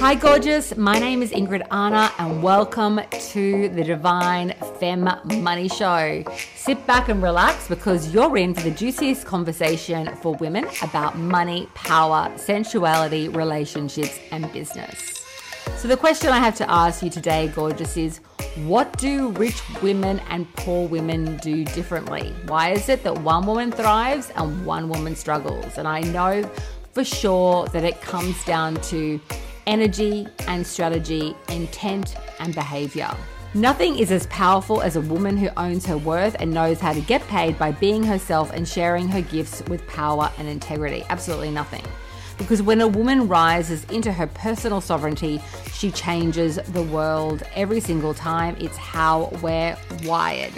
Hi gorgeous, my name is Ingrid Arna and welcome to the Divine Femme Money Show. Sit back and relax because you're in for the juiciest conversation for women about money, power, sensuality, relationships and business. So the question I have to ask you today, gorgeous, is what do rich women and poor women do differently? Why is it that one woman thrives and one woman struggles? And I know for sure that it comes down to energy and strategy, intent and behavior. Nothing is as powerful as a woman who owns her worth and knows how to get paid by being herself and sharing her gifts with power and integrity. Absolutely nothing. Because when a woman rises into her personal sovereignty, she changes the world every single time. It's how we're wired.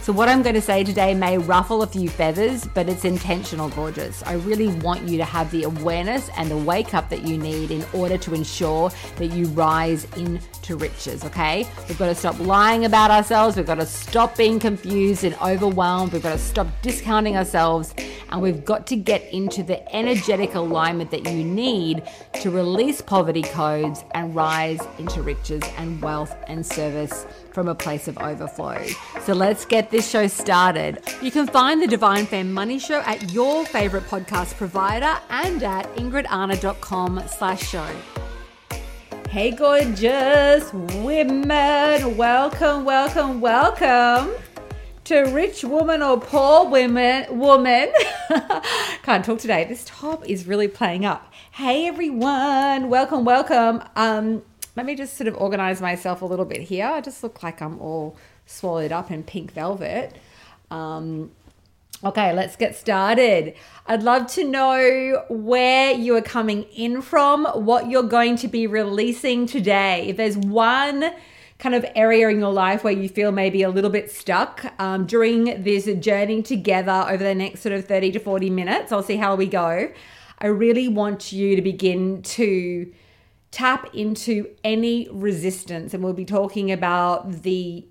So what I'm going to say today may ruffle a few feathers, but it's intentional, gorgeous. I really want you to have the awareness and the wake up that you need in order to ensure that you rise into riches, okay? We've got to stop lying about ourselves. We've got to stop being confused and overwhelmed. We've got to stop discounting ourselves. And we've got to get into the energetic alignment that you need to release poverty codes and rise into riches and wealth and service from a place of overflow. So let's get this show started. You can find the Divine Femme Money Show at your favorite podcast provider and at ingridarna.com/show. Hey, gorgeous women, welcome. To rich woman or poor woman. Can't talk today. This top is really playing up. Hey everyone, welcome. Let me just sort of organize myself a little bit here. I just look like I'm all swallowed up in pink velvet. Okay, let's get started. I'd love to know where you are coming in from, what you're going to be releasing today. If there's one kind of area in your life where you feel maybe a little bit stuck during this journey together over the next sort of 30 to 40 minutes. I'll see how we go. I really want you to begin to tap into any resistance. And we'll be talking about the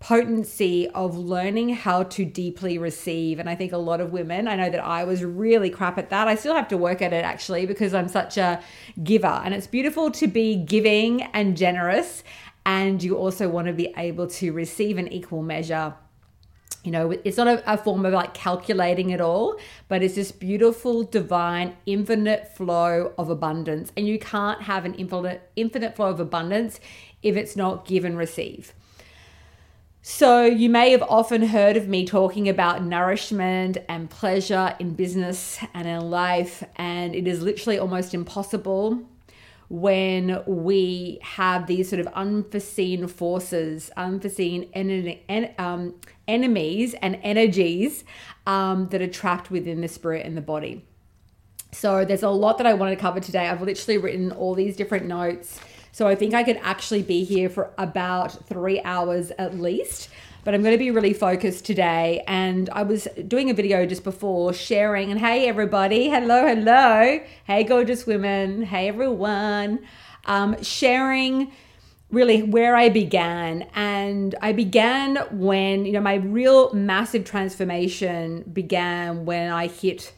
potency of learning how to deeply receive. And I think a lot of women, I know that I was really crap at that. I still have to work at it actually because I'm such a giver. And it's beautiful to be giving and generous. And you also want to be able to receive an equal measure. You know, it's not a form of like calculating it all, but it's this beautiful, divine, infinite flow of abundance. And you can't have an infinite flow of abundance if it's not give and receive. So you may have often heard of me talking about nourishment and pleasure in business and in life. And it is literally almost impossible when we have these sort of unforeseen forces, unforeseen enemies and energies that are trapped within the spirit and the body. So there's a lot that I wanted to cover today. I've literally written all these different notes. So I think I could actually be here for about 3 hours at least, but I'm going to be really focused today. And I was doing a video just before sharing and hey, everybody, hello. Hey, gorgeous women. Hey, everyone. Sharing really where I began. And I began when, you know, my real massive transformation began when I hit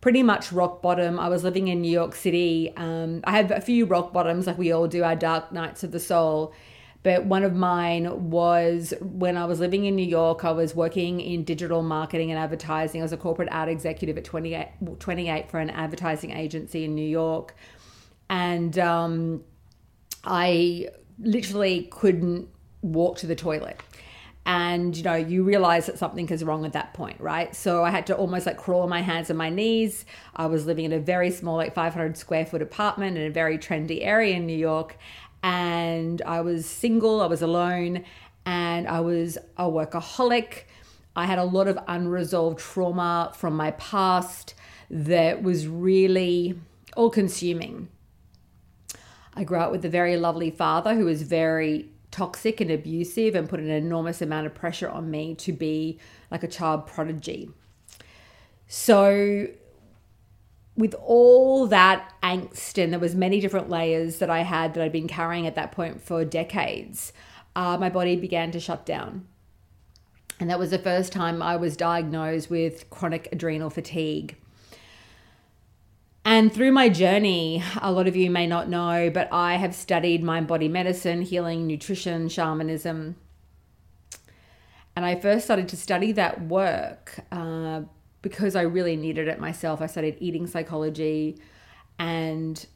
pretty much rock bottom. I was living in New York City. I have a few rock bottoms like we all do, our dark nights of the soul. But one of mine was when I was living in New York, I was working in digital marketing and advertising. I was a corporate ad executive at 28 for an advertising agency in New York. And I literally couldn't walk to the toilet. And, you know, you realize that something is wrong at that point, right? So I had to almost like crawl on my hands and my knees. I was living in a very small, like 500 square foot apartment in a very trendy area in New York. And I was single, I was alone, and I was a workaholic. I had a lot of unresolved trauma from my past that was really all-consuming. I grew up with a very lovely father who was very toxic and abusive and put an enormous amount of pressure on me to be like a child prodigy. So with all that angst, and there was many different layers that I had that I'd been carrying at that point for decades, my body began to shut down. And that was the first time I was diagnosed with chronic adrenal fatigue. And through my journey, a lot of you may not know, but I have studied mind, body medicine, healing, nutrition, shamanism. And I first started to study that work because I really needed it myself. I studied eating psychology, and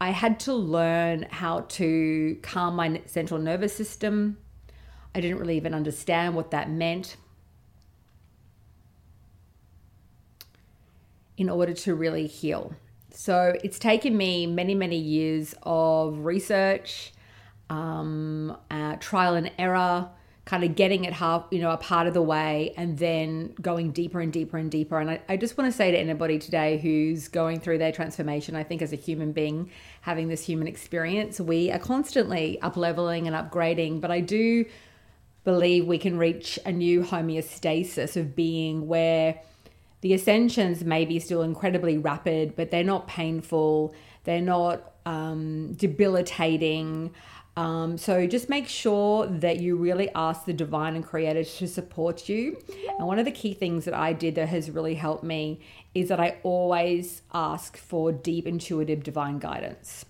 I had to learn how to calm my central nervous system. I didn't really even understand what that meant, in order to really heal. So it's taken me many, many years of research, trial and error, kind of getting it half, a part of the way, and then going deeper and deeper and deeper. And I just want to say to anybody today who's going through their transformation, I think as a human being, having this human experience, we are constantly up-leveling and upgrading, but I do believe we can reach a new homeostasis of being where the ascensions may be still incredibly rapid, but they're not painful. They're not debilitating. So just make sure that you really ask the divine and creator to support you. And one of the key things that I did that has really helped me is that I always ask for deep, intuitive divine guidance.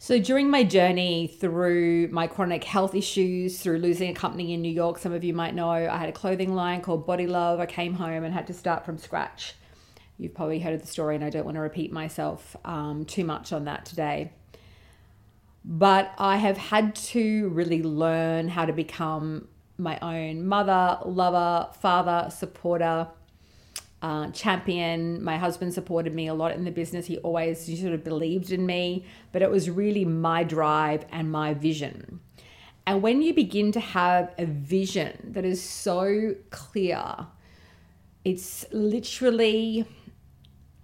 So during my journey through my chronic health issues, through losing a company in New York, some of you might know, I had a clothing line called Body Love. I came home and had to start from scratch. You've probably heard of the story, and I don't want to repeat myself too much on that today. But I have had to really learn how to become my own mother, lover, father, supporter, champion. My husband supported me a lot in the business. He always sort of believed in me, but it was really my drive and my vision. And when you begin to have a vision that is so clear, it's literally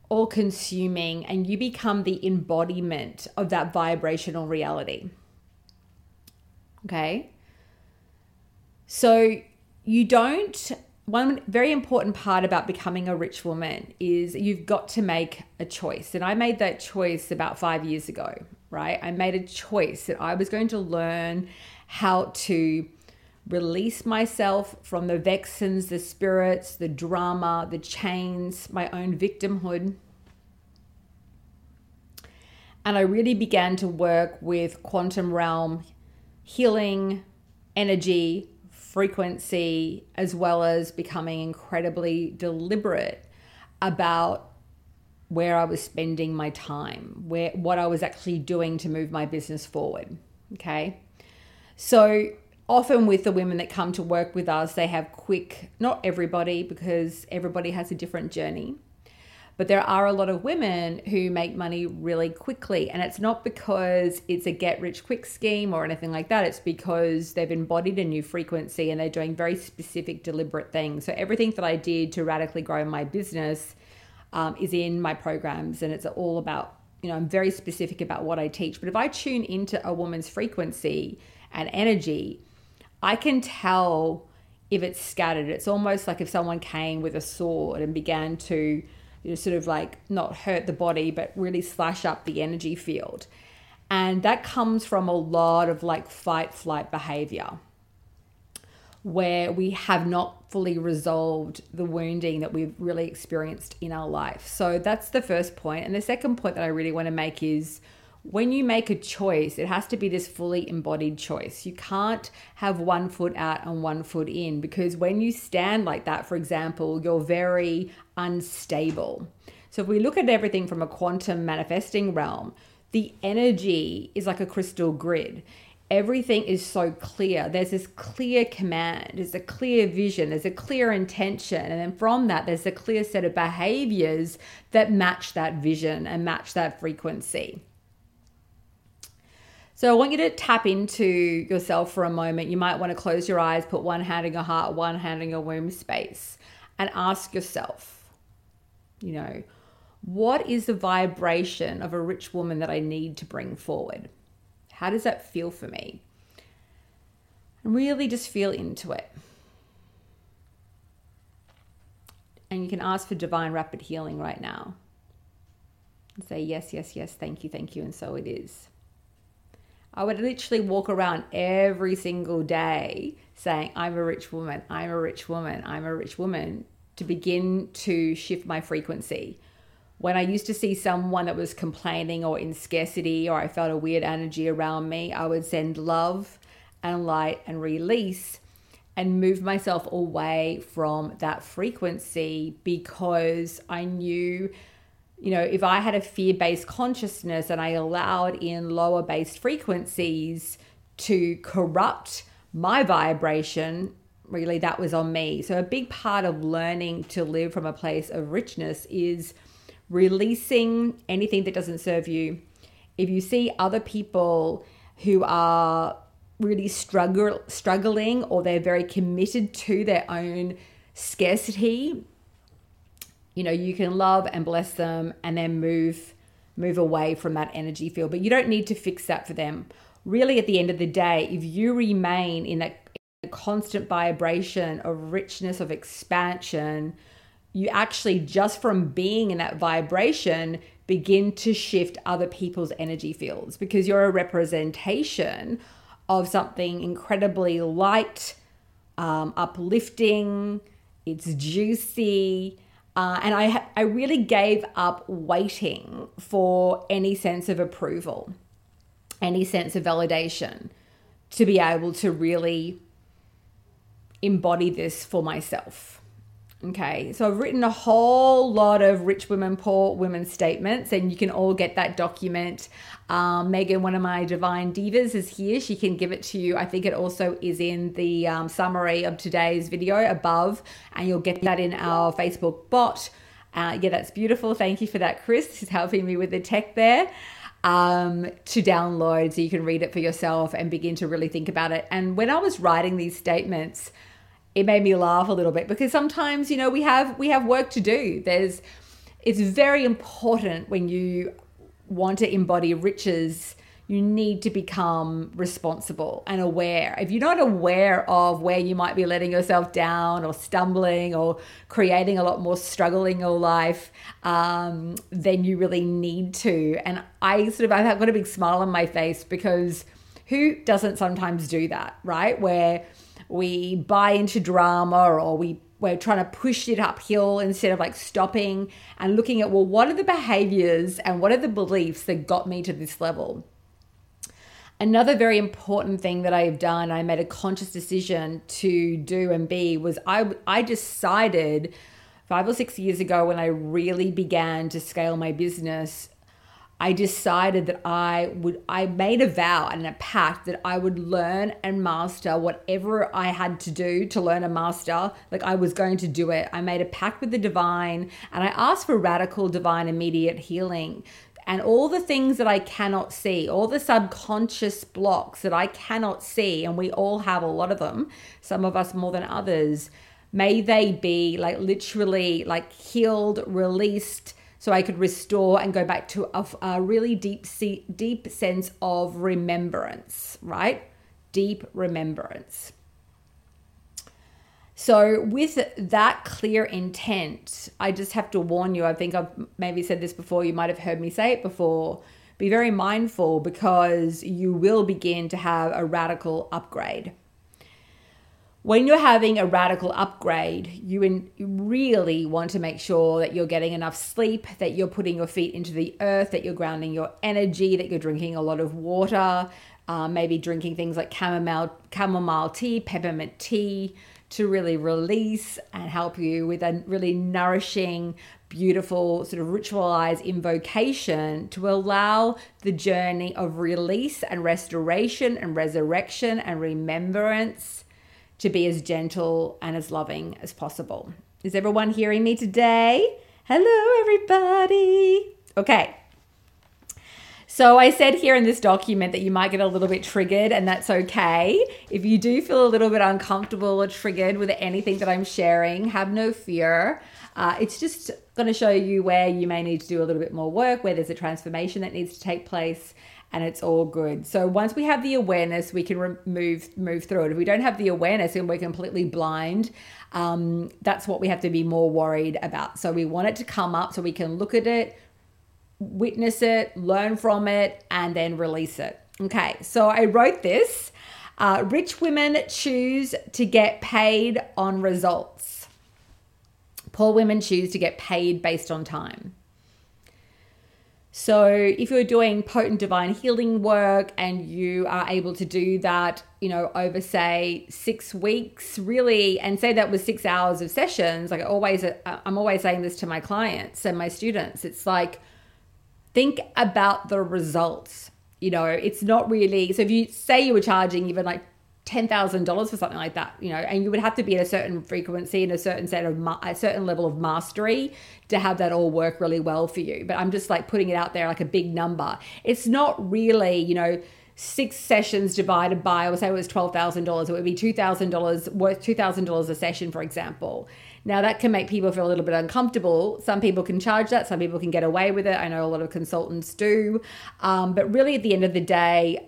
all consuming, and you become the embodiment of that vibrational reality. Okay. So you don't One very important part about becoming a rich woman is you've got to make a choice. And I made that choice about 5 years ago, right? I made a choice that I was going to learn how to release myself from the vexings, the spirits, the drama, the chains, my own victimhood. And I really began to work with quantum realm healing, energy, frequency, as well as becoming incredibly deliberate about where I was spending my time, what I was actually doing to move my business forward. Okay. So often with the women that come to work with us, they have not everybody, because everybody has a different journey, but there are a lot of women who make money really quickly. And it's not because it's a get rich quick scheme or anything like that. It's because they've embodied a new frequency and they're doing very specific, deliberate things. So everything that I did to radically grow my business is in my programs. And it's all about, I'm very specific about what I teach. But if I tune into a woman's frequency and energy, I can tell if it's scattered. It's almost like if someone came with a sword and began to sort of like not hurt the body, but really slash up the energy field. And that comes from a lot of like fight flight behavior, where we have not fully resolved the wounding that we've really experienced in our life. So that's the first point. And the second point that I really want to make is, when you make a choice, it has to be this fully embodied choice. You can't have one foot out and one foot in, because when you stand like that, for example, you're very unstable. So if we look at everything from a quantum manifesting realm, the energy is like a crystal grid. Everything is so clear. There's this clear command. There's a clear vision. There's a clear intention. And then from that, there's a clear set of behaviors that match that vision and match that frequency. So I want you to tap into yourself for a moment. You might want to close your eyes, put one hand in your heart, one hand in your womb space, and ask yourself, what is the vibration of a rich woman that I need to bring forward? How does that feel for me? And really just feel into it. And you can ask for divine rapid healing right now. And say, yes, yes, yes, thank you, and so it is. I would literally walk around every single day saying, I'm a rich woman, I'm a rich woman, I'm a rich woman, to begin to shift my frequency. When I used to see someone that was complaining or in scarcity, or I felt a weird energy around me, I would send love and light and release and move myself away from that frequency, because I knew, you know, if I had a fear-based consciousness and I allowed in lower-based frequencies to corrupt my vibration, really that was on me. So a big part of learning to live from a place of richness is releasing anything that doesn't serve you. If you see other people who are really struggling, or they're very committed to their own scarcity, you know, you can love and bless them and then move away from that energy field. But you don't need to fix that for them. Really, at the end of the day, if you remain in that constant vibration of richness, of expansion, you actually, just from being in that vibration, begin to shift other people's energy fields, because you're a representation of something incredibly light, uplifting, it's juicy. And I really gave up waiting for any sense of approval, any sense of validation, to be able to really embody this for myself. Okay, so I've written a whole lot of rich women, poor women statements, and you can all get that document. Megan, one of my divine divas, is here. She can give it to you. I think it also is in the summary of today's video above, and you'll get that in our Facebook bot. Yeah, that's beautiful. Thank you for that, Chris. She's helping me with the tech there. To download so you can read it for yourself and begin to really think about it. And when I was writing these statements, it made me laugh a little bit, because sometimes, you know, we have work to do. It's very important when you want to embody riches, you need to become responsible and aware. If you're not aware of where you might be letting yourself down or stumbling or creating a lot more struggle in your life, then you really need to. And I've got a big smile on my face, because who doesn't sometimes do that, right? Where we buy into drama, or we're trying to push it uphill instead of like stopping and looking at, well, what are the behaviors and what are the beliefs that got me to this level? Another very important thing that I've done, I made a conscious decision to do and be, was I decided 5 or 6 years ago, when I really began to scale my business, I decided that I made a vow and a pact that I would learn and master whatever I had to do to learn and master. Like, I was going to do it. I made a pact with the divine, and I asked for radical divine immediate healing. And all the things that I cannot see, all the subconscious blocks that I cannot see, and we all have a lot of them, some of us more than others, may they be like literally like healed, released, so I could restore and go back to a really deep sense of remembrance, right? Deep remembrance. So with that clear intent, I just have to warn you, I think I've maybe said this before, you might have heard me say it before, be very mindful, because you will begin to have a radical upgrade. When you're having a radical upgrade, you really want to make sure that you're getting enough sleep, that you're putting your feet into the earth, that you're grounding your energy, that you're drinking a lot of water, maybe drinking things like chamomile tea, peppermint tea, to really release and help you with a really nourishing, beautiful sort of ritualized invocation to allow the journey of release and restoration and resurrection and remembrance to be as gentle and as loving as possible. Is everyone hearing me today? Hello, everybody. Okay. So I said here in this document that you might get a little bit triggered, and that's okay. If you do feel a little bit uncomfortable or triggered with anything that I'm sharing, have no fear. It's just going to show you where you may need to do a little bit more work, where there's a transformation that needs to take place, and it's all good. So once we have the awareness, we can move through it. If we don't have the awareness and we're completely blind, that's what we have to be more worried about. So we want it to come up so we can look at it, witness it, learn from it, and then release it. Okay, so I wrote this. Rich women choose to get paid on results. Poor women choose to get paid based on time. So if you're doing potent divine healing work and you are able to do that, you know, over say 6 weeks really, and say that was 6 hours of sessions, like I'm always saying this to my clients and my students, it's like, think about the results, you know, it's not really, so if you say you were charging even like $10,000 for something like that, you know, and you would have to be at a certain frequency and a certain set of a certain level of mastery to have that all work really well for you. But I'm just like putting it out there like a big number. It's not really, you know, 6 sessions divided by, I would say it was $12,000. It would be $2,000 worth, $2,000 a session, for example. Now that can make people feel a little bit uncomfortable. Some people can charge that. Some people can get away with it. I know a lot of consultants do. But really at the end of the day,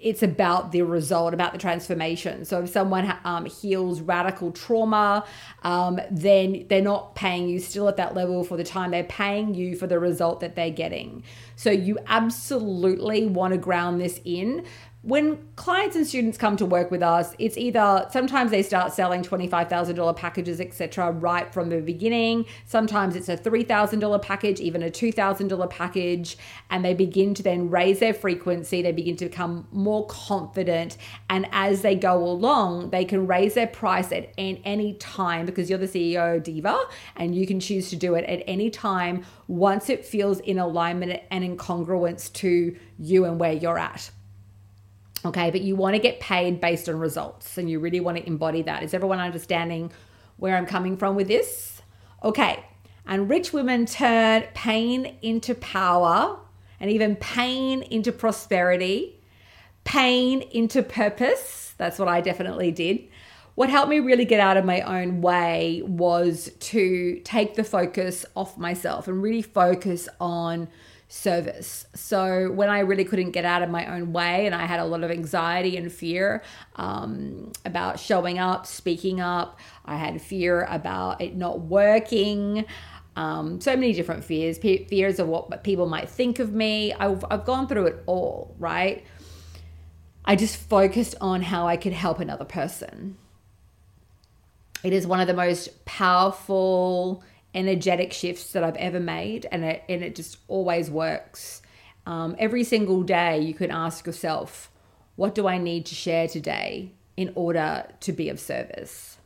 it's about the result, about the transformation. So if someone heals radical trauma, then they're not paying you still at that level for the time. They're paying you for the result that they're getting. So you absolutely want to ground this in. When clients and students come to work with us, it's either sometimes they start selling $25,000 packages, etc., right from the beginning. Sometimes it's a $3,000 package, even a $2,000 package, and they begin to then raise their frequency. They begin to become more confident, and as they go along, they can raise their price at any time because you're the CEO diva, and you can choose to do it at any time once it feels in alignment and in congruence to you and where you're at. Okay, but you want to get paid based on results and you really want to embody that. Is everyone understanding where I'm coming from with this? Okay, and rich women turn pain into power and even pain into prosperity, pain into purpose. That's what I definitely did. What helped me really get out of my own way was to take the focus off myself and really focus on service. So when I really couldn't get out of my own way and I had a lot of anxiety and fear about showing up, speaking up, I had fear about it not working, so many different fears, fears of what people might think of me. I've gone through it all, right? I just focused on how I could help another person. It is one of the most powerful energetic shifts that I've ever made, and it just always works. Every single day you can ask yourself, what do I need to share today in order to be of service?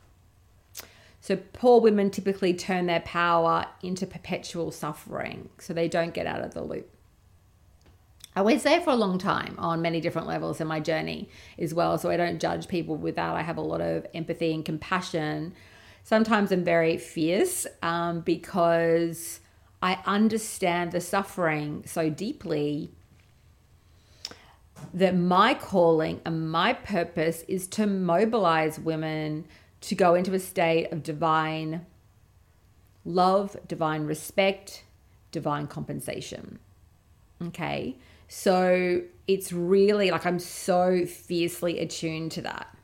So poor women typically turn their power into perpetual suffering, so they don't get out of the loop. I always say it for a long time on many different levels in my journey as well, so I don't judge people with that. I have a lot of empathy and compassion. Sometimes I'm very fierce because I understand the suffering so deeply that my calling and my purpose is to mobilize women to go into a state of divine love, divine respect, divine compensation. Okay, so it's really like I'm so fiercely attuned to that.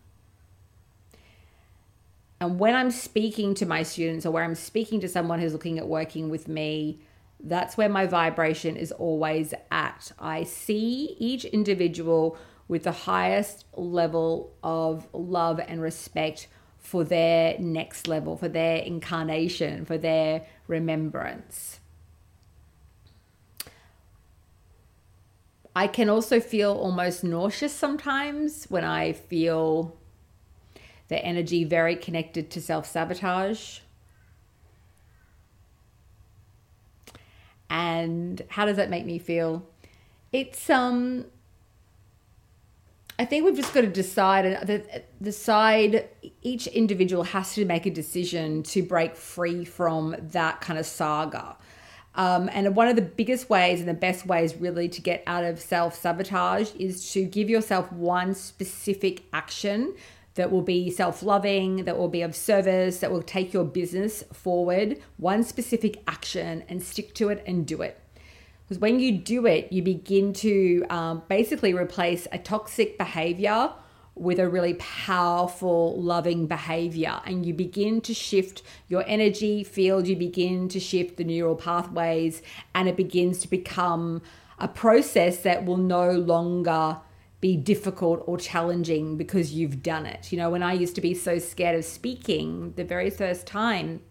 And when I'm speaking to my students or where I'm speaking to someone who's looking at working with me, that's where my vibration is always at. I see each individual with the highest level of love and respect for their next level, for their incarnation, for their remembrance. I can also feel almost nauseous sometimes when I feel the energy very connected to self-sabotage. And how does that make me feel? It's, I think we've just got to decide, each individual has to make a decision to break free from that kind of saga. And one of the biggest ways and the best ways really to get out of self-sabotage is to give yourself one specific action that will be self-loving, that will be of service, that will take your business forward, one specific action, and stick to it and do it. Because when you do it, you begin to basically replace a toxic behavior with a really powerful, loving behavior. And you begin to shift your energy field, you begin to shift the neural pathways, and it begins to become a process that will no longer be difficult or challenging because you've done it. You know, when I used to be so scared of speaking the very first time,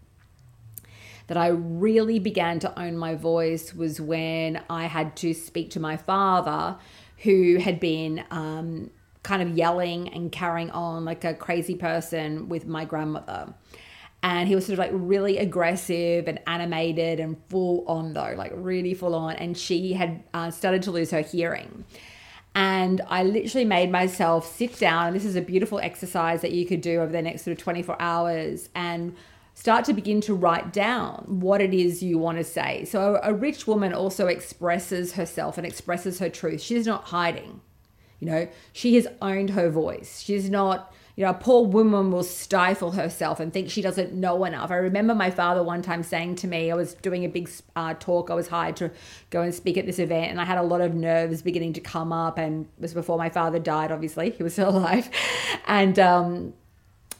that I really began to own my voice was when I had to speak to my father, who had been kind of yelling and carrying on like a crazy person with my grandmother. And he was sort of like really aggressive and animated and full on though, like really full on. And she had started to lose her hearing. And I literally made myself sit down. And this is a beautiful exercise that you could do over the next sort of 24 hours and start to begin to write down what it is you want to say. So a rich woman also expresses herself and expresses her truth. She's not hiding, you know, she has owned her voice. She's not, you know, a poor woman will stifle herself and think she doesn't know enough. I remember my father one time saying to me, I was doing a big talk. I was hired to go and speak at this event, and I had a lot of nerves beginning to come up, and it was before my father died, obviously. He was still alive. And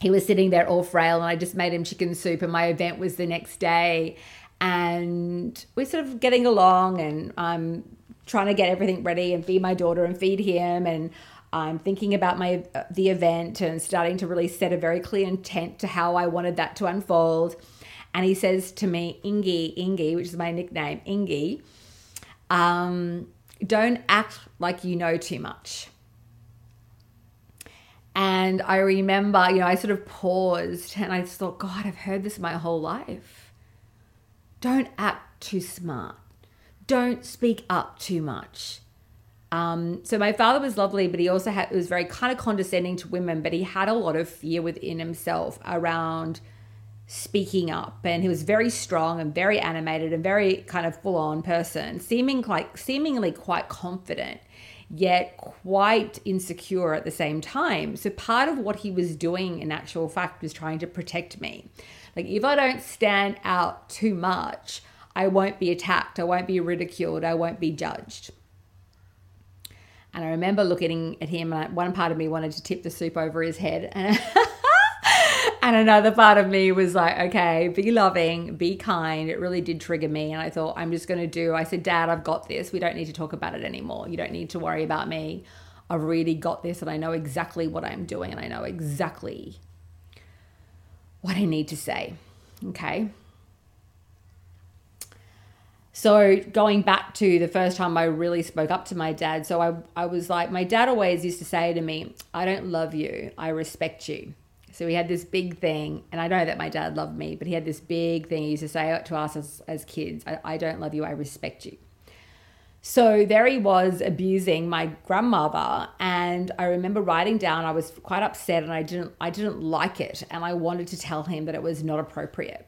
he was sitting there all frail, and I just made him chicken soup, and my event was the next day. And we're sort of getting along, and I'm trying to get everything ready and feed my daughter and feed him, and I'm thinking about the event and starting to really set a very clear intent to how I wanted that to unfold. And he says to me, Ingy, which is my nickname, Ingy, don't act like you know too much. And I remember, you know, I sort of paused and I just thought, God, I've heard this my whole life. Don't act too smart. Don't speak up too much. So my father was lovely, but he also was very kind of condescending to women, but he had a lot of fear within himself around speaking up. And he was very strong and very animated and very kind of full on person, seemingly quite confident, yet quite insecure at the same time. So part of what he was doing in actual fact was trying to protect me. Like, if I don't stand out too much, I won't be attacked. I won't be ridiculed. I won't be judged. And I remember looking at him, and one part of me wanted to tip the soup over his head. And another part of me was like, okay, be loving, be kind. It really did trigger me. And I thought, I said, Dad, I've got this. We don't need to talk about it anymore. You don't need to worry about me. I've really got this, and I know exactly what I'm doing, and I know exactly what I need to say. Okay. So going back to the first time I really spoke up to my dad, so I was like, my dad always used to say to me, I don't love you, I respect you. So he had this big thing, and I know that my dad loved me, but he had this big thing he used to say to us as kids, I don't love you, I respect you. So there he was abusing my grandmother, and I remember writing down, I was quite upset, and I didn't like it, and I wanted to tell him that it was not appropriate.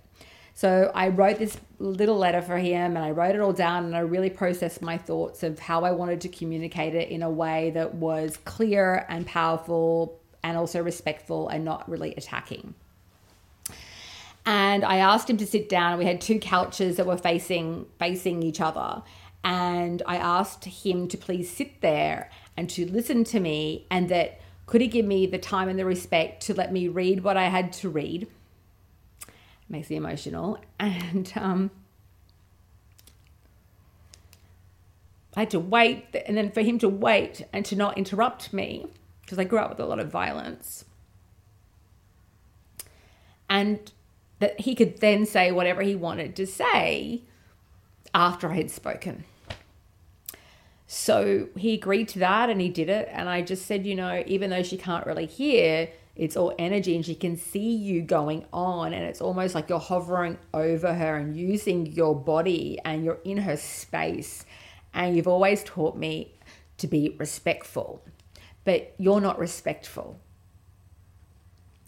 So I wrote this little letter for him, and I wrote it all down, and I really processed my thoughts of how I wanted to communicate it in a way that was clear and powerful and also respectful and not really attacking. And I asked him to sit down. We had two couches that were facing each other. And I asked him to please sit there and to listen to me, and that could he give me the time and the respect to let me read what I had to read. Makes me emotional. And I had to wait, and then for him to wait and to not interrupt me, because I grew up with a lot of violence, and that he could then say whatever he wanted to say after I had spoken. So he agreed to that, and he did it, and I just said, you know, even though she can't really hear, it's all energy, and she can see you going on, and it's almost like you're hovering over her and using your body, and you're in her space, and you've always taught me to be respectful, but you're not respectful.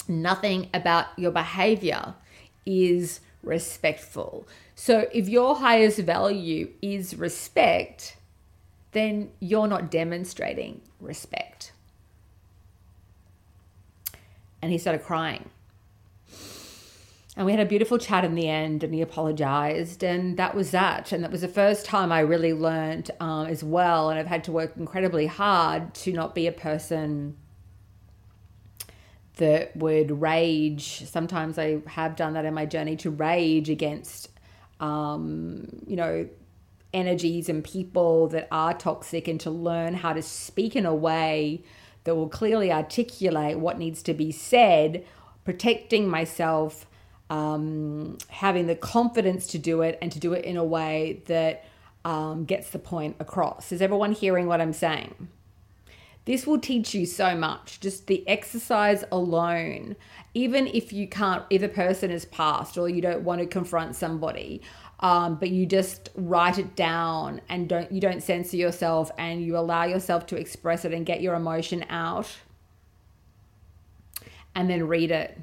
Nothing about your behavior is respectful. So if your highest value is respect, then you're not demonstrating respect. And he started crying. And we had a beautiful chat in the end, and he apologized. And that was that. And that was the first time I really learned as well. And I've had to work incredibly hard to not be a person that would rage. Sometimes I have done that in my journey, to rage against, you know, energies and people that are toxic, and to learn how to speak in a way that will clearly articulate what needs to be said, protecting myself, having the confidence to do it, and to do it in a way that gets the point across. Is everyone hearing what I'm saying? This will teach you so much, just the exercise alone. Even if you can't, if a person has passed or you don't want to confront somebody, but you just write it down and you don't censor yourself, and you allow yourself to express it and get your emotion out, and then read it.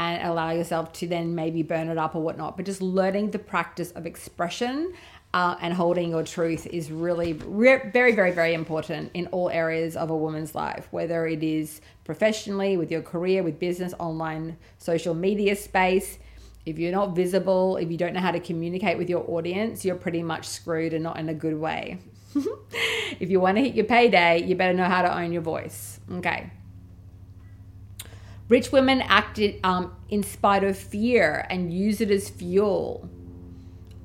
And allow yourself to then maybe burn it up or whatnot. But just learning the practice of expression and holding your truth is really very, very, very important in all areas of a woman's life, whether it is professionally, with your career, with business, online, social media space. If you're not visible, if you don't know how to communicate with your audience, you're pretty much screwed, and not in a good way. If you want to hit your payday, you better know how to own your voice. Okay. Rich women acted in spite of fear and use it as fuel.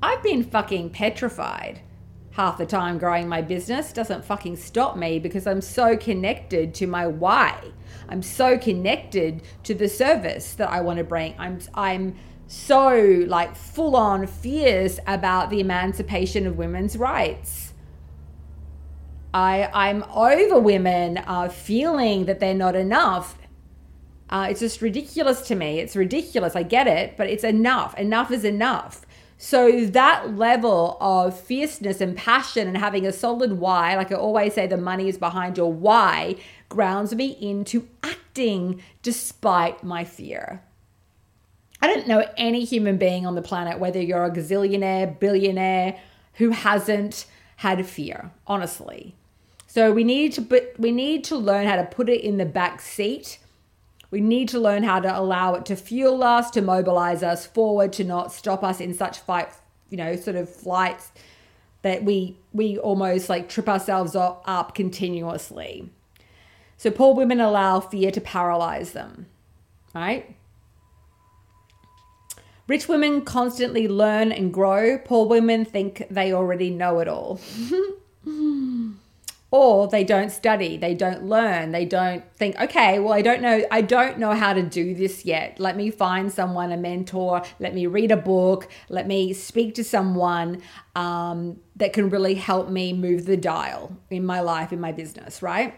I've been fucking petrified half the time growing my business. Doesn't fucking stop me, because I'm so connected to my why. I'm so connected to the service that I want to bring. I'm so like full on fierce about the emancipation of women's rights. I'm over women feeling that they're not enough. It's just ridiculous to me. It's ridiculous. I get it, but it's enough. Enough is enough. So that level of fierceness and passion and having a solid why, like I always say, the money is behind your why, grounds me into acting despite my fear. I don't know any human being on the planet, whether you're a gazillionaire, billionaire, who hasn't had fear, honestly. So we need to learn how to put it in the back seat. We need to learn how to allow it to fuel us, to mobilize us forward, to not stop us in such fight, you know, sort of flights that we almost like trip ourselves up continuously. So poor women allow fear to paralyze them, right? Rich women constantly learn and grow. Poor women think they already know it all. Or they don't study, they don't learn, they don't think, okay, well, I don't know how to do this yet. Let me find someone, a mentor, let me read a book, let me speak to someone that can really help me move the dial in my life, in my business, right?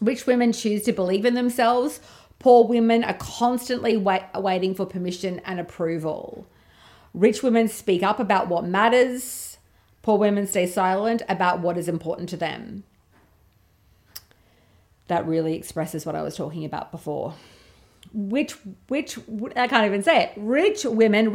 Rich women choose to believe in themselves. Poor women are constantly waiting for permission and approval. Rich women speak up about what matters. Poor women stay silent about what is important to them. That really expresses what I was talking about before. Which I can't even say it. Rich women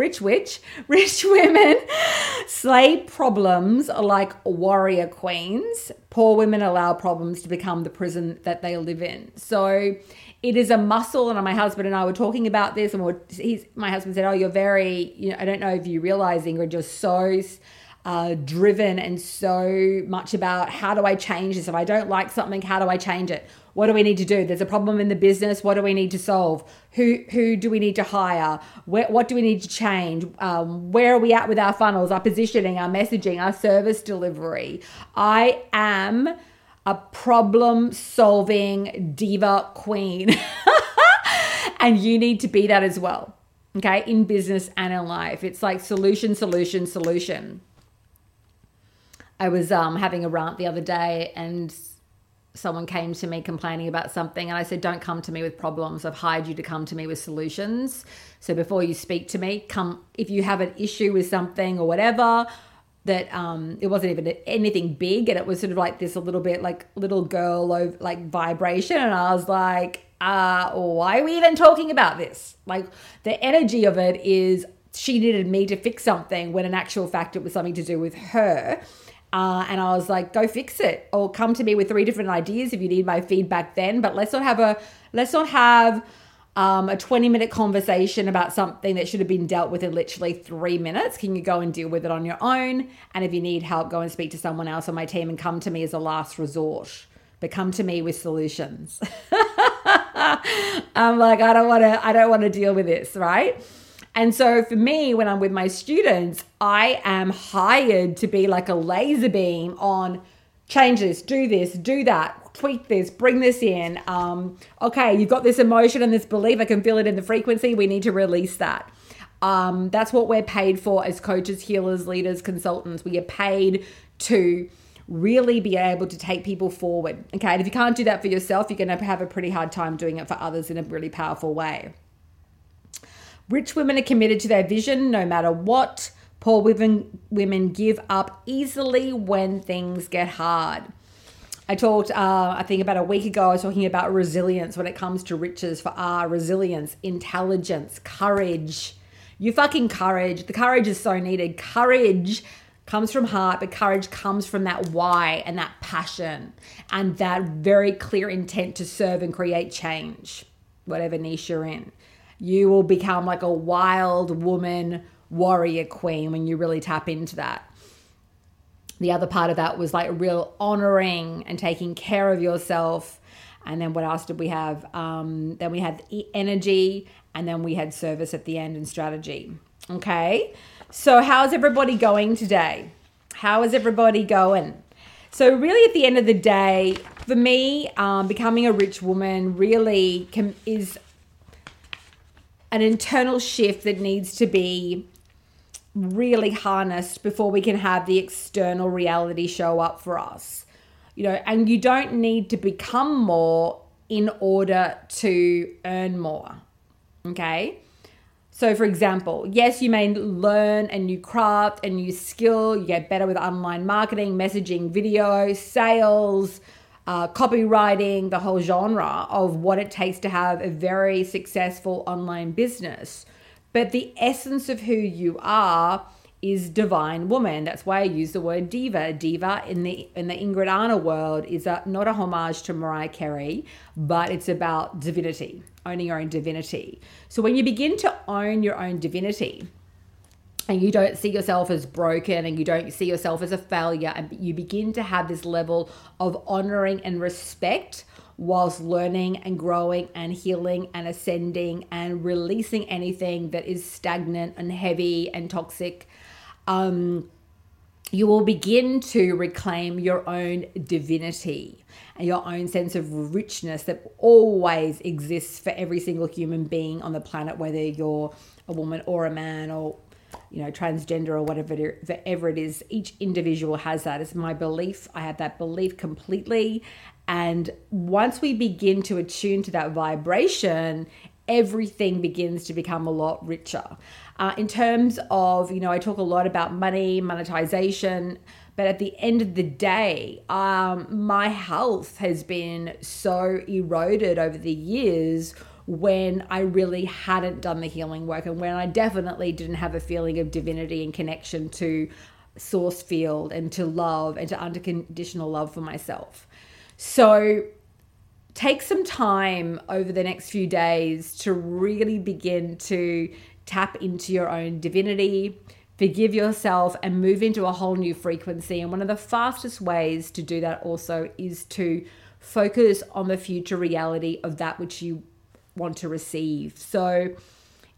slay problems like warrior queens. Poor women allow problems to become the prison that they live in. So it is a muscle, and my husband and I were talking about this, and my husband said, "Oh, you're very, you know, I don't know if you realize, Ingrid, you're so driven and so much about how do I change this? If I don't like something, how do I change it? What do we need to do? There's a problem in the business. What do we need to solve? Who do we need to hire? What do we need to change? Where are we at with our funnels, our positioning, our messaging, our service delivery?" I am a problem-solving diva queen. And you need to be that as well, okay, in business and in life. It's like solution, solution, solution. I was having a rant the other day, and someone came to me complaining about something, and I said, "Don't come to me with problems. I've hired you to come to me with solutions. So before you speak to me, come. If you have an issue with something or whatever, that it wasn't even anything big, and it was sort of like this a little bit like little girl like vibration, and I was like, why are we even talking about this? Like the energy of it is she needed me to fix something when in actual fact it was something to do with her." And I was like, go fix it, or come to me with 3 different ideas if you need my feedback then. But let's not have a 20-minute conversation about something that should have been dealt with in literally 3 minutes. Can you go and deal with it on your own? And if you need help, go and speak to someone else on my team, and come to me as a last resort. But come to me with solutions. I'm like, I don't want to deal with this, right? And so for me, when I'm with my students, I am hired to be like a laser beam on change this, do that, tweak this, bring this in. Okay, you've got this emotion and this belief. I can feel it in the frequency. We need to release that. That's what we're paid for as coaches, healers, leaders, consultants. We are paid to really be able to take people forward. Okay, and if you can't do that for yourself, you're going to have a pretty hard time doing it for others in a really powerful way. Rich women are committed to their vision no matter what. Poor women give up easily when things get hard. I talked, I think about a week ago, I was talking about resilience when it comes to riches for R, resilience, intelligence, courage. You fucking courage. The courage is so needed. Courage comes from heart, but courage comes from that why and that passion and that very clear intent to serve and create change, whatever niche you're in. You will become like a wild woman, warrior queen when you really tap into that. The other part of that was like real honoring and taking care of yourself. And then what else did we have? Then we had energy, and then we had service at the end and strategy. Okay. So how's everybody going today? How is everybody going? So really at the end of the day, for me, becoming a rich woman really is an internal shift that needs to be really harnessed before we can have the external reality show up for us. You know, and you don't need to become more in order to earn more. Okay? So for example, yes, you may learn a new craft, a new skill, you get better with online marketing, messaging, video, sales, copywriting, the whole genre of what it takes to have a very successful online business. But the essence of who you are is divine woman. That's why I use the word diva. Diva in the Ingrid Arna world is not a homage to Mariah Carey, but it's about divinity, owning your own divinity. So when you begin to own your own divinity, and you don't see yourself as broken and you don't see yourself as a failure, and you begin to have this level of honoring and respect whilst learning and growing and healing and ascending and releasing anything that is stagnant and heavy and toxic, you will begin to reclaim your own divinity and your own sense of richness that always exists for every single human being on the planet, whether you're a woman or a man or, you know, transgender or whatever it is. Each individual has that. It's my belief. I have that belief completely. And once we begin to attune to that vibration, everything begins to become a lot richer. In terms of, you know, I talk a lot about money, monetization, but at the end of the day, my health has been so eroded over the years when I really hadn't done the healing work and when I definitely didn't have a feeling of divinity and connection to source field and to love and to unconditional love for myself. So take some time over the next few days to really begin to tap into your own divinity, forgive yourself, and move into a whole new frequency. And one of the fastest ways to do that also is to focus on the future reality of that which you want to receive. So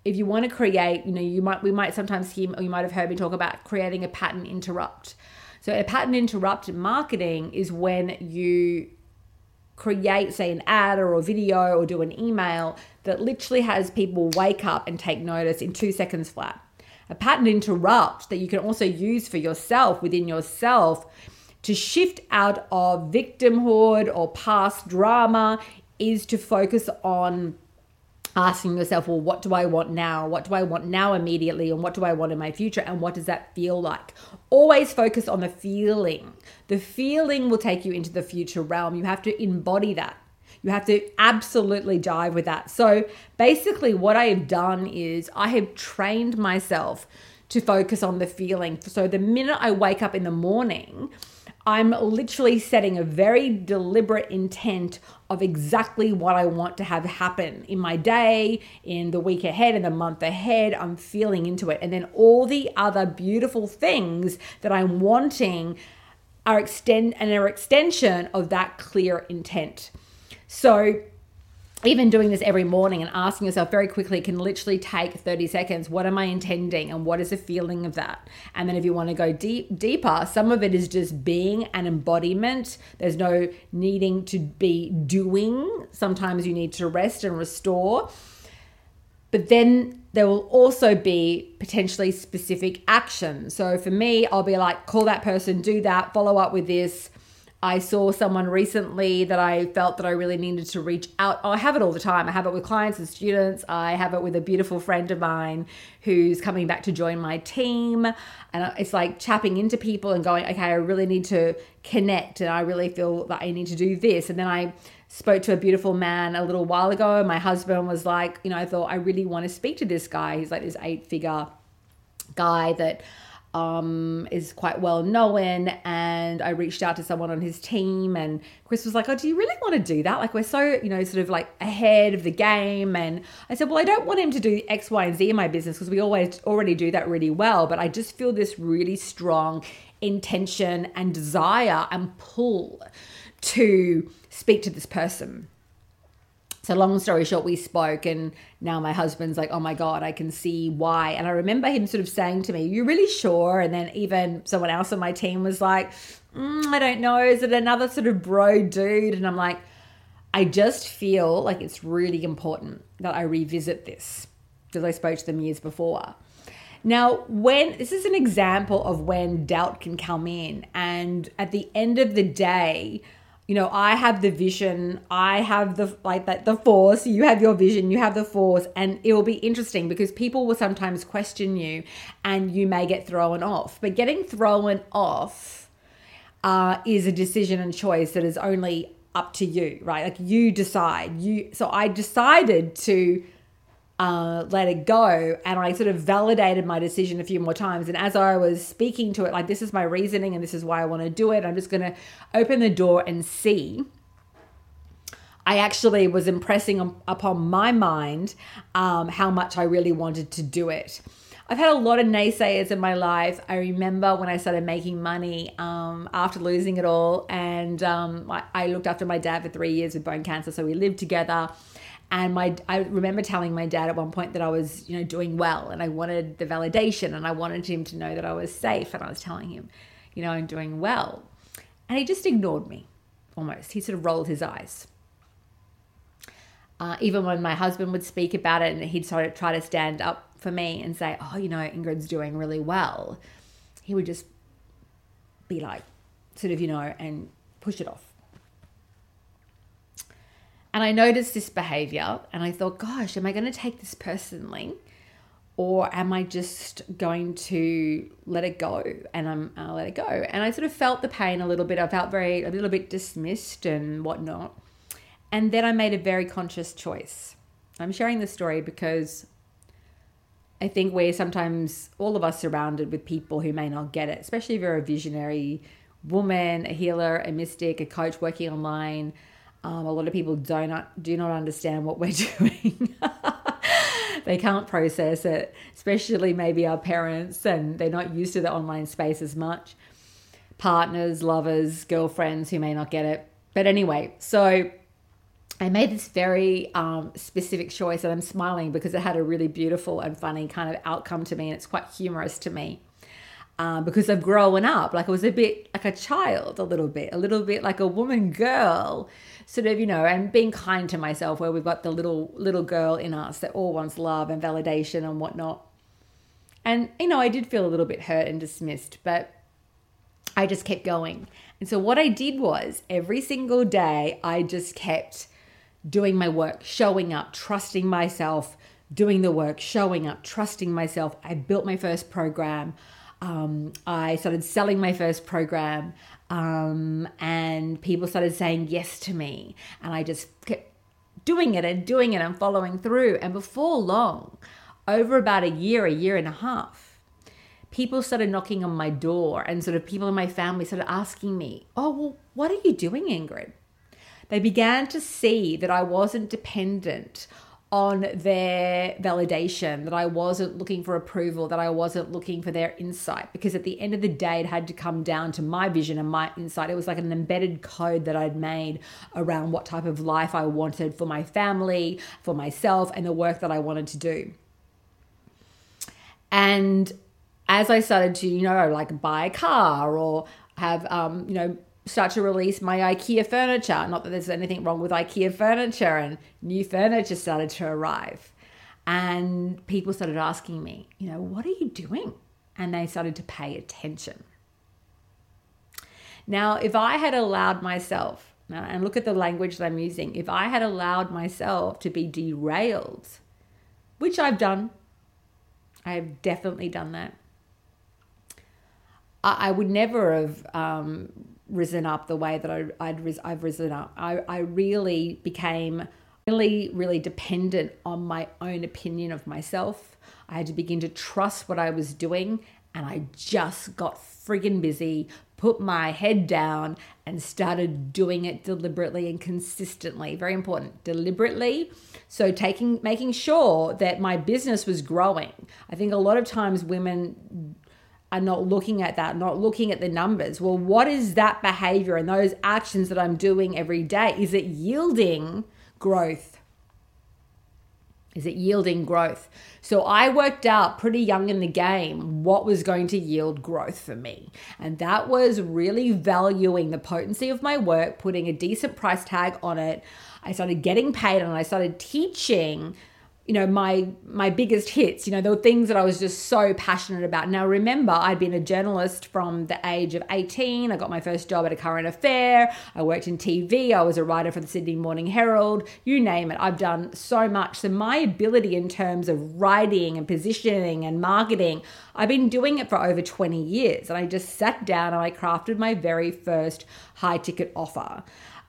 if you want to create, you know, we might sometimes hear, or you might have heard me talk about creating a pattern interrupt. So a pattern interrupt in marketing is when you create, say, an ad or a video or do an email that literally has people wake up and take notice in 2 seconds flat. A pattern interrupt that you can also use for yourself, within yourself, to shift out of victimhood or past drama is to focus on asking yourself, well, what do I want now? What do I want now immediately? And what do I want in my future? And what does that feel like? Always focus on the feeling. The feeling will take you into the future realm. You have to embody that. You have to absolutely dive with that. So basically what I have done is I have trained myself to focus on the feeling. So the minute I wake up in the morning, I'm literally setting a very deliberate intent of exactly what I want to have happen in my day, in the week ahead, in the month ahead. I'm feeling into it. And then all the other beautiful things that I'm wanting are extension of that clear intent. So even doing this every morning and asking yourself very quickly can literally take 30 seconds. What am I intending and what is the feeling of that? And then if you want to go deeper, some of it is just being an embodiment. There's no needing to be doing. Sometimes you need to rest and restore. But then there will also be potentially specific action. So for me, I'll be like, call that person, do that, follow up with this. I saw someone recently that I felt that I really needed to reach out. I have it all the time. I have it with clients and students. I have it with a beautiful friend of mine who's coming back to join my team. And it's like tapping into people and going, okay, I really need to connect and I really feel that I need to do this. And then I spoke to a beautiful man a little while ago. My husband was like, you know, I thought I really want to speak to this guy. He's like this 8-figure guy that is quite well known, and I reached out to someone on his team, and Chris was like, oh, do you really want to do that? Like, we're so, you know, sort of like ahead of the game. And I said, well, I don't want him to do X, Y, and Z in my business because we already do that really well, but I just feel this really strong intention and desire and pull to speak to this person. So long story short, we spoke, and now my husband's like, oh my God, I can see why. And I remember him sort of saying to me, you really sure? And then even someone else on my team was like, I don't know. Is it another sort of bro dude? And I'm like, I just feel like it's really important that I revisit this because I spoke to them years before. Now, when this is an example of when doubt can come in, and at the end of the day, you know, I have the vision, I have the the force, you have your vision, you have the force, and it will be interesting because people will sometimes question you and you may get thrown off. But getting thrown off is a decision and choice that is only up to you, right? Like you decide. So I decided to let it go, and I sort of validated my decision a few more times, and as I was speaking to it, like, this is my reasoning and this is why I want to do it, I'm just going to open the door and see. I actually was impressing upon my mind how much I really wanted to do it. I've had a lot of naysayers in my life. I remember when I started making money after losing it all, and I looked after my dad for 3 years with bone cancer, so we lived together. And I remember telling my dad at one point that I was, you know, doing well, and I wanted the validation and I wanted him to know that I was safe. And I was telling him, you know, I'm doing well. And he just ignored me almost. He sort of rolled his eyes. Even when my husband would speak about it and he'd sort of try to stand up for me and say, oh, you know, Ingrid's doing really well, he would just be like, sort of, you know, and push it off. And I noticed this behavior and I thought, gosh, am I going to take this personally, or am I just going to let it go? And I'll let it go. And I sort of felt the pain a little bit. I felt a little bit dismissed and whatnot. And then I made a very conscious choice. I'm sharing this story because I think we're sometimes, all of us, surrounded with people who may not get it, especially if you're a visionary woman, a healer, a mystic, a coach working online. A lot of people do not understand what we're doing. They can't process it, especially maybe our parents, and they're not used to the online space as much. Partners, lovers, girlfriends who may not get it. But anyway, so I made this very specific choice, and I'm smiling because it had a really beautiful and funny kind of outcome to me, and it's quite humorous to me. Because I've grown up, like I was a bit like a child, a little bit like a woman girl, sort of, you know, and being kind to myself, where we've got the little girl in us that all wants love and validation and whatnot. And, you know, I did feel a little bit hurt and dismissed, but I just kept going. And so what I did was every single day, I just kept doing my work, showing up, trusting myself, doing the work, showing up, trusting myself. I built my first program. I started selling my first program, and people started saying yes to me, and I just kept doing it and following through. And before long, over about a year and a half, people started knocking on my door, and sort of people in my family started asking me, oh, well, what are you doing, Ingrid? They began to see that I wasn't dependent on their validation, that I wasn't looking for approval, that I wasn't looking for their insight, because at the end of the day, it had to come down to my vision and my insight. It was like an embedded code that I'd made around what type of life I wanted for my family, for myself, and the work that I wanted to do. And as I started to, like buy a car or have, start to release my IKEA furniture. Not that there's anything wrong with IKEA furniture, and new furniture started to arrive. And people started asking me, what are you doing? And they started to pay attention. Now, if I had allowed myself, and look at the language that I'm using, if I had allowed myself to be derailed, which I've done, I have definitely done that, I would never have risen up the way that I've risen up. I really became really dependent on my own opinion of myself. I had to begin to trust what I was doing, and I just got friggin' busy, put my head down, and started doing it deliberately and consistently. Very important, deliberately. So making sure that my business was growing. I think a lot of times women are not looking at that, not looking at the numbers. Well, what is that behavior and those actions that I'm doing every day? Is it yielding growth? Is it yielding growth? So I worked out pretty young in the game what was going to yield growth for me. And that was really valuing the potency of my work, putting a decent price tag on it. I started getting paid, and I started teaching my biggest hits, the things that I was just so passionate about. Now, remember, I'd been a journalist from the age of 18. I got my first job at a current affair. I worked in TV. I was a writer for the Sydney Morning Herald. You name it. I've done so much. So my ability in terms of writing and positioning and marketing, I've been doing it for over 20 years. And I just sat down and I crafted my very first high ticket offer.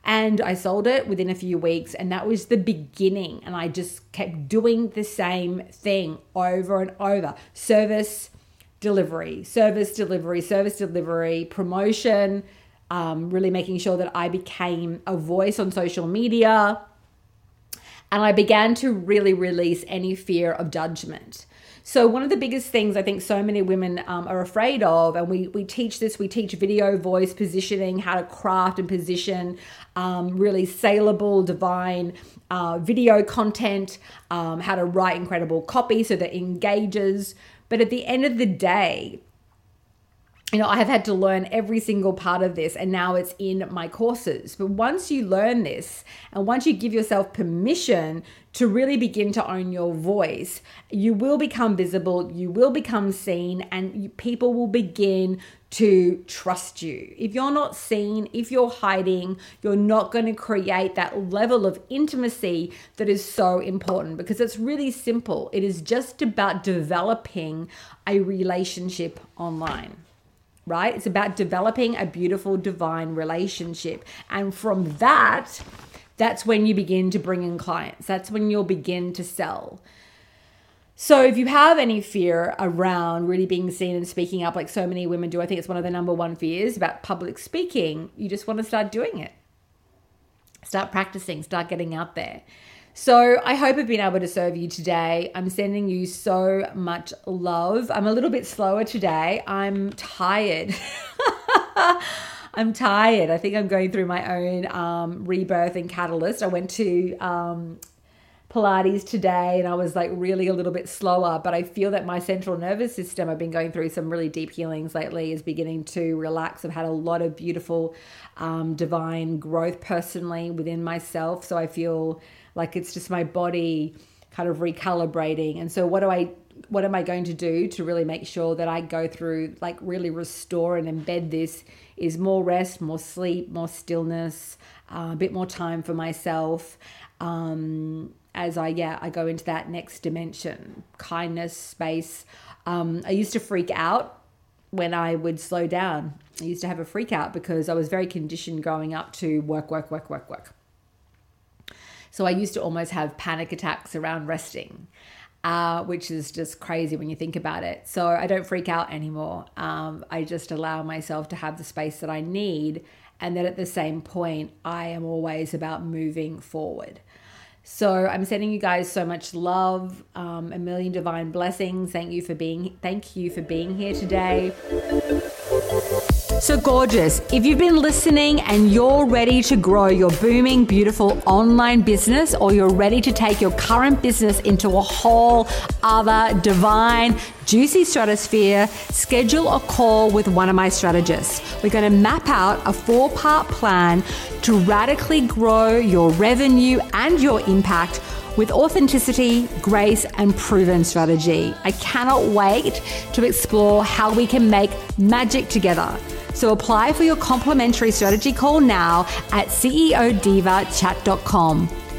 And I sold it within a few weeks, and that was the beginning. And I just kept doing the same thing over and over. Service delivery, service delivery, service delivery, promotion, really making sure that I became a voice on social media. And I began to really release any fear of judgment. So one of the biggest things I think so many women are afraid of, and we teach this, we teach video, voice, positioning, how to craft and position really saleable, divine video content, how to write incredible copy so that engages. But at the end of the day, I have had to learn every single part of this, and now it's in my courses. But once you learn this, and once you give yourself permission to really begin to own your voice, you will become visible, you will become seen, and people will begin to trust you. If you're not seen, if you're hiding, you're not going to create that level of intimacy that is so important, because it's really simple. It is just about developing a relationship online. Right? It's about developing a beautiful, divine relationship. And from that, that's when you begin to bring in clients. That's when you'll begin to sell. So if you have any fear around really being seen and speaking up, like so many women do, I think it's one of the number one fears about public speaking. You just want to start doing it. Start practicing, start getting out there. So I hope I've been able to serve you today. I'm sending you so much love. I'm a little bit slower today. I'm tired. I'm tired. I think I'm going through my own rebirth and catalyst. I went to Pilates today, and I was like really a little bit slower, but I feel that my central nervous system, I've been going through some really deep healings lately, is beginning to relax. I've had a lot of beautiful divine growth personally within myself. So I feel like it's just my body kind of recalibrating. And so what am I going to do to really make sure that I go through, like really restore and embed this, is more rest, more sleep, more stillness, a bit more time for myself as I go into that next dimension, kindness, space. I used to freak out when I would slow down. I used to have a freak out because I was very conditioned growing up to work. So I used to almost have panic attacks around resting, which is just crazy when you think about it. So I don't freak out anymore. I just allow myself to have the space that I need. And then at the same point, I am always about moving forward. So I'm sending you guys so much love, a million divine blessings. Thank you for being here today. So gorgeous. If you've been listening and you're ready to grow your booming, beautiful online business, or you're ready to take your current business into a whole other divine, juicy stratosphere, schedule a call with one of my strategists. We're going to map out a 4-part plan to radically grow your revenue and your impact with authenticity, grace, and proven strategy. I cannot wait to explore how we can make magic together. So apply for your complimentary strategy call now at CEODivaChat.com.